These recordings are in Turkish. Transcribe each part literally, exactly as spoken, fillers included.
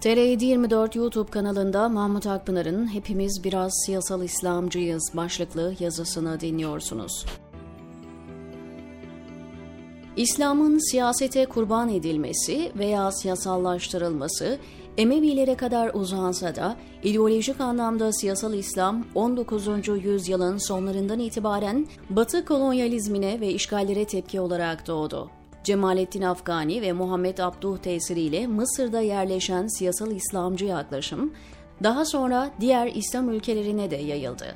T R T yirmi dört YouTube kanalında Mahmut Akpınar'ın "Hepimiz biraz siyasal İslamcıyız" başlıklı yazısını dinliyorsunuz. İslam'ın siyasete kurban edilmesi veya siyasallaştırılması Emevilere kadar uzansa da ideolojik anlamda siyasal İslam on dokuzuncu yüzyılın sonlarından itibaren Batı kolonyalizmine ve işgallere tepki olarak doğdu. Cemalettin Afgani ve Muhammed Abduh tesiriyle Mısır'da yerleşen siyasal İslamcı yaklaşım daha sonra diğer İslam ülkelerine de yayıldı.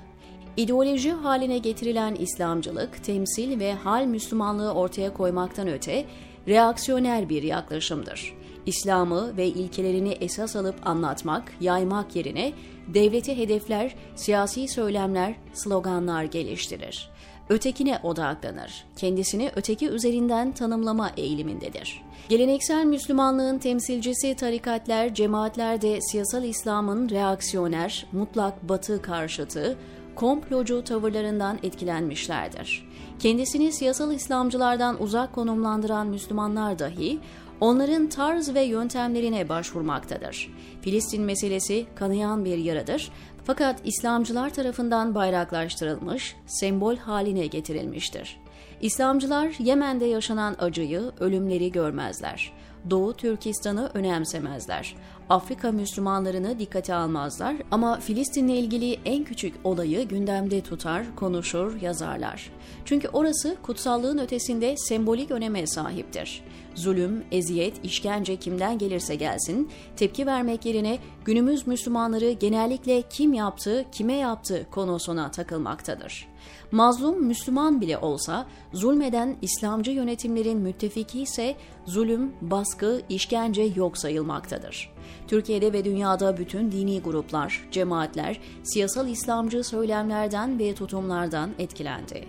İdeoloji haline getirilen İslamcılık, temsil ve hal Müslümanlığı ortaya koymaktan öte reaksiyoner bir yaklaşımdır. İslam'ı ve ilkelerini esas alıp anlatmak, yaymak yerine devleti hedefler, siyasi söylemler, sloganlar geliştirir. Ötekine odaklanır. Kendisini öteki üzerinden tanımlama eğilimindedir. Geleneksel Müslümanlığın temsilcisi tarikatlar, cemaatler de siyasal İslam'ın reaksiyoner, mutlak batı karşıtı, komplocu tavırlarından etkilenmişlerdir. Kendisini siyasal İslamcılardan uzak konumlandıran Müslümanlar dahi onların tarz ve yöntemlerine başvurmaktadır. Filistin meselesi kanayan bir yaradır fakat İslamcılar tarafından bayraklaştırılmış, sembol haline getirilmiştir. İslamcılar Yemen'de yaşanan acıyı, ölümleri görmezler. Doğu Türkistan'ı önemsemezler. Afrika Müslümanlarını dikkate almazlar ama Filistin'le ilgili en küçük olayı gündemde tutar, konuşur, yazarlar. Çünkü orası kutsallığın ötesinde sembolik öneme sahiptir. Zulüm, eziyet, işkence kimden gelirse gelsin, tepki vermek yerine günümüz Müslümanları genellikle kim yaptı, kime yaptı konusuna takılmaktadır. Mazlum Müslüman bile olsa, zulmeden İslamcı yönetimlerin müttefiki ise zulüm, baskı, işkence yok sayılmaktadır. Türkiye'de ve dünyada bütün dini gruplar, cemaatler, siyasal İslamcı söylemlerden ve tutumlardan etkilendi.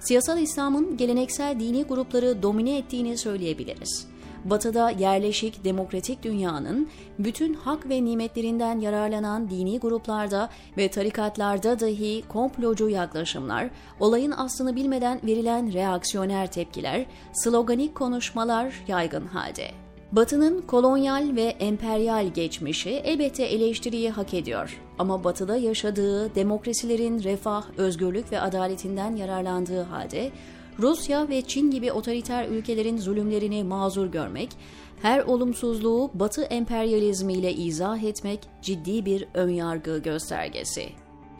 Siyasal İslam'ın geleneksel dini grupları domine ettiğini söyleyebiliriz. Batı'da yerleşik demokratik dünyanın bütün hak ve nimetlerinden yararlanan dini gruplarda ve tarikatlarda dahi komplocu yaklaşımlar, olayın aslını bilmeden verilen reaksiyoner tepkiler, sloganik konuşmalar yaygın halde. Batı'nın kolonyal ve emperyal geçmişi elbette eleştiriyi hak ediyor. Ama Batı'da yaşadığı demokrasilerin refah, özgürlük ve adaletinden yararlandığı halde, Rusya ve Çin gibi otoriter ülkelerin zulümlerini mazur görmek, her olumsuzluğu Batı emperyalizmiyle izah etmek ciddi bir önyargı göstergesi.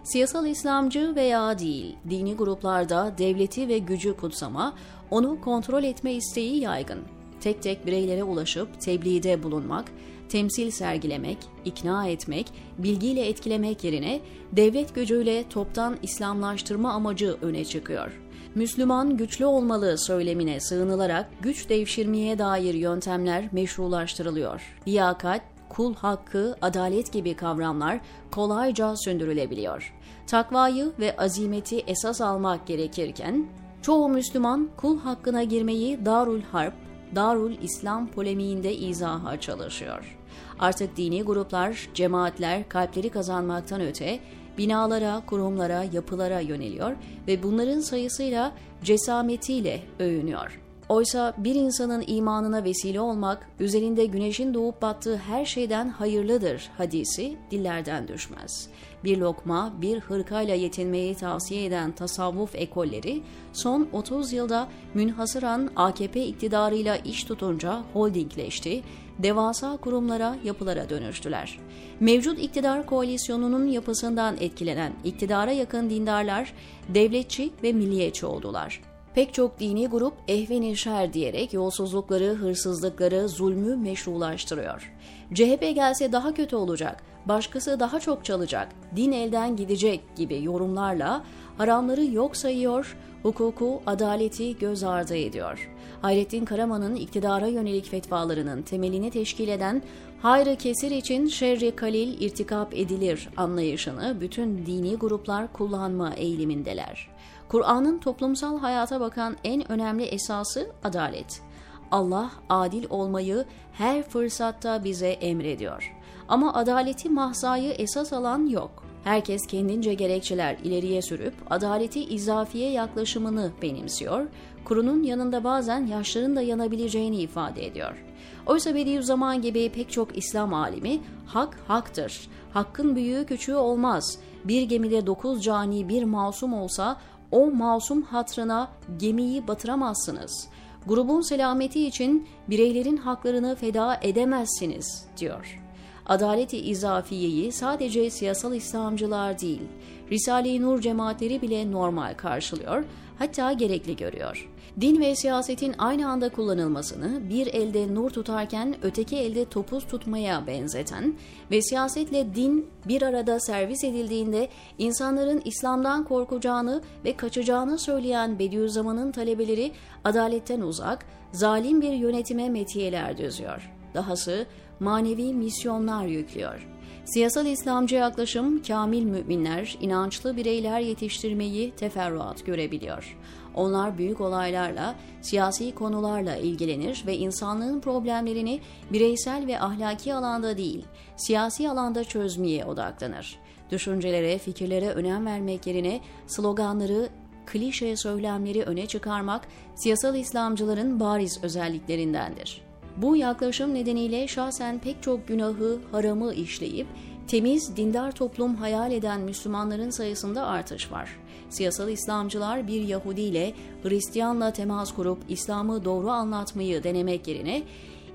Siyasal İslamcı veya değil, dini gruplarda devleti ve gücü kutsama, onu kontrol etme isteği yaygın. Tek tek bireylere ulaşıp tebliğde bulunmak, temsil sergilemek, ikna etmek, bilgiyle etkilemek yerine devlet gücüyle toptan İslamlaştırma amacı öne çıkıyor. Müslüman güçlü olmalı söylemine sığınılarak güç devşirmeye dair yöntemler meşrulaştırılıyor. Liyakat, kul hakkı, adalet gibi kavramlar kolayca sündürülebiliyor. Takvayı ve azimeti esas almak gerekirken, çoğu Müslüman kul hakkına girmeyi Darül Harp, Darül İslam polemiğinde izaha çalışıyor. Artık dini gruplar, cemaatler kalpleri kazanmaktan öte binalara, kurumlara, yapılara yöneliyor ve bunların sayısıyla, cesametiyle övünüyor. Oysa bir insanın imanına vesile olmak, üzerinde güneşin doğup battığı her şeyden hayırlıdır hadisi dillerden düşmez. Bir lokma, bir hırkayla yetinmeyi tavsiye eden tasavvuf ekolleri son otuz yılda münhasıran A K P iktidarıyla iş tutunca holdingleşti, devasa kurumlara, yapılara dönüştüler. Mevcut iktidar koalisyonunun yapısından etkilenen iktidara yakın dindarlar devletçi ve milliyetçi oldular. Pek çok dini grup ehven-i şer diyerek yolsuzlukları, hırsızlıkları, zulmü meşrulaştırıyor. C H P gelse daha kötü olacak, başkası daha çok çalacak, din elden gidecek gibi yorumlarla haramları yok sayıyor, hukuku, adaleti göz ardı ediyor. Hayrettin Karaman'ın iktidara yönelik fetvalarının temelini teşkil eden hayrı kesir için şerri kalil irtikap edilir anlayışını bütün dini gruplar kullanma eğilimindeler. Kur'an'ın toplumsal hayata bakan en önemli esası adalet. Allah adil olmayı her fırsatta bize emrediyor. Ama adaleti mahzayı esas alan yok. Herkes kendince gerekçeler ileriye sürüp adaleti izafiye yaklaşımını benimsiyor, kurunun yanında bazen yaşların da yanabileceğini ifade ediyor. Oysa Bediüzzaman gibi pek çok İslam alimi hak haktır, hakkın büyüğü küçüğü olmaz, bir gemide dokuz cani bir masum olsa o masum hatrına gemiyi batıramazsınız, grubun selameti için bireylerin haklarını feda edemezsiniz diyor. Adalet-i izafiyeyi sadece siyasal İslamcılar değil, Risale-i Nur cemaatleri bile normal karşılıyor, hatta gerekli görüyor. Din ve siyasetin aynı anda kullanılmasını bir elde nur tutarken öteki elde topuz tutmaya benzeten ve siyasetle din bir arada servis edildiğinde insanların İslam'dan korkacağını ve kaçacağını söyleyen Bediüzzaman'ın talebeleri adaletten uzak, zalim bir yönetime metiyeler düzüyor. Dahası manevi misyonlar yüklüyor. Siyasal İslamcı yaklaşım, kamil müminler, inançlı bireyler yetiştirmeyi teferruat görebiliyor. Onlar büyük olaylarla, siyasi konularla ilgilenir ve insanlığın problemlerini bireysel ve ahlaki alanda değil, siyasi alanda çözmeye odaklanır. Düşüncelere, fikirlere önem vermek yerine sloganları, klişe söylemleri öne çıkarmak siyasal İslamcıların bariz özelliklerindendir. Bu yaklaşım nedeniyle şahsen pek çok günahı, haramı işleyip temiz, dindar toplum hayal eden Müslümanların sayısında artış var. Siyasal İslamcılar bir Yahudi ile Hristiyanla temas kurup İslam'ı doğru anlatmayı denemek yerine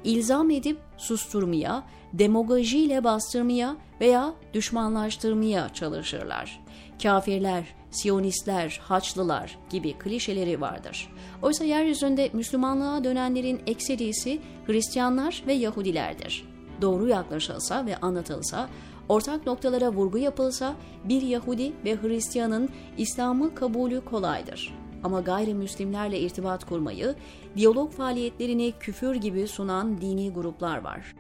ilzam edip susturmaya, demagojiyle bastırmaya veya düşmanlaştırmaya çalışırlar. Kafirler, Siyonistler, Haçlılar gibi klişeleri vardır. Oysa yeryüzünde Müslümanlığa dönenlerin ekserisi Hristiyanlar ve Yahudilerdir. Doğru yaklaşılsa ve anlatılsa, ortak noktalara vurgu yapılsa bir Yahudi ve Hristiyanın İslam'ı kabulü kolaydır. Ama gayrimüslimlerle irtibat kurmayı, diyalog faaliyetlerini küfür gibi sunan dini gruplar var.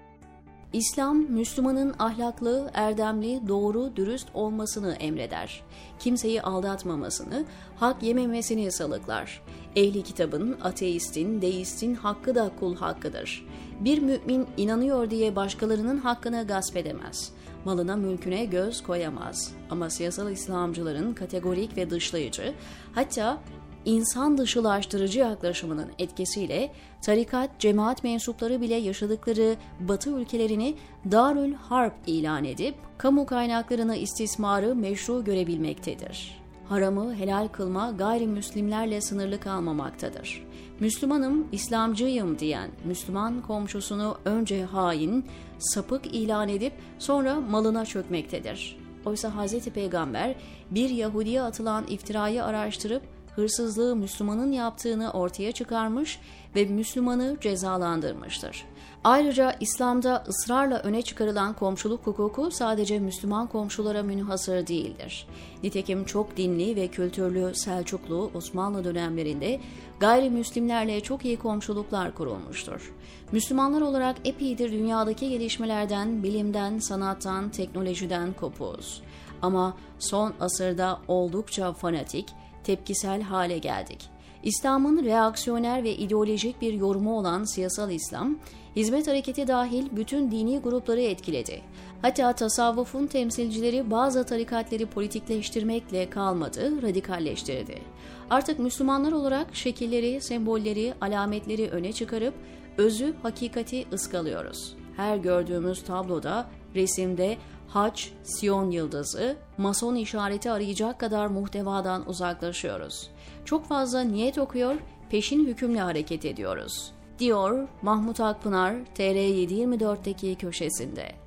İslam, Müslümanın ahlaklı, erdemli, doğru, dürüst olmasını emreder. Kimseyi aldatmamasını, hak yememesini salıklar. Ehli kitabın, ateistin, deistin hakkı da kul hakkıdır. Bir mümin inanıyor diye başkalarının hakkını gasp edemez. Malına mülküne göz koyamaz. Ama siyasal İslamcıların kategorik ve dışlayıcı, hatta İnsan dışılaştırıcı yaklaşımının etkisiyle tarikat, cemaat mensupları bile yaşadıkları Batı ülkelerini Darül Harp ilan edip kamu kaynaklarını istismarı meşru görebilmektedir. Haramı helal kılma gayrimüslimlerle sınırlı kalmamaktadır. Müslümanım, İslamcıyım diyen Müslüman komşusunu önce hain, sapık ilan edip sonra malına çökmektedir. Oysa Hz. Peygamber bir Yahudi'ye atılan iftirayı araştırıp hırsızlığı Müslümanın yaptığını ortaya çıkarmış ve Müslümanı cezalandırmıştır. Ayrıca İslam'da ısrarla öne çıkarılan komşuluk hukuku sadece Müslüman komşulara münhasır değildir. Nitekim çok dinli ve kültürlü Selçuklu, Osmanlı dönemlerinde gayrimüslimlerle çok iyi komşuluklar kurulmuştur. Müslümanlar olarak epeydir dünyadaki gelişmelerden, bilimden, sanattan, teknolojiden kopuğuz. Ama son asırda oldukça fanatik, tepkisel hale geldik. İslam'ın reaksiyoner ve ideolojik bir yorumu olan siyasal İslam, Hizmet Hareketi dahil bütün dini grupları etkiledi. Hatta tasavvufun temsilcileri bazı tarikatları politikleştirmekle kalmadı, radikalleştirdi. Artık Müslümanlar olarak şekilleri, sembolleri, alametleri öne çıkarıp özü, hakikati ıskalıyoruz. Her gördüğümüz tabloda, resimde haç, Siyon yıldızı, mason işareti arayacak kadar muhtevadan uzaklaşıyoruz. Çok fazla niyet okuyor, peşin hükümle hareket ediyoruz, diyor Mahmut Akpınar T R yedi yüz yirmi dört'teki köşesinde.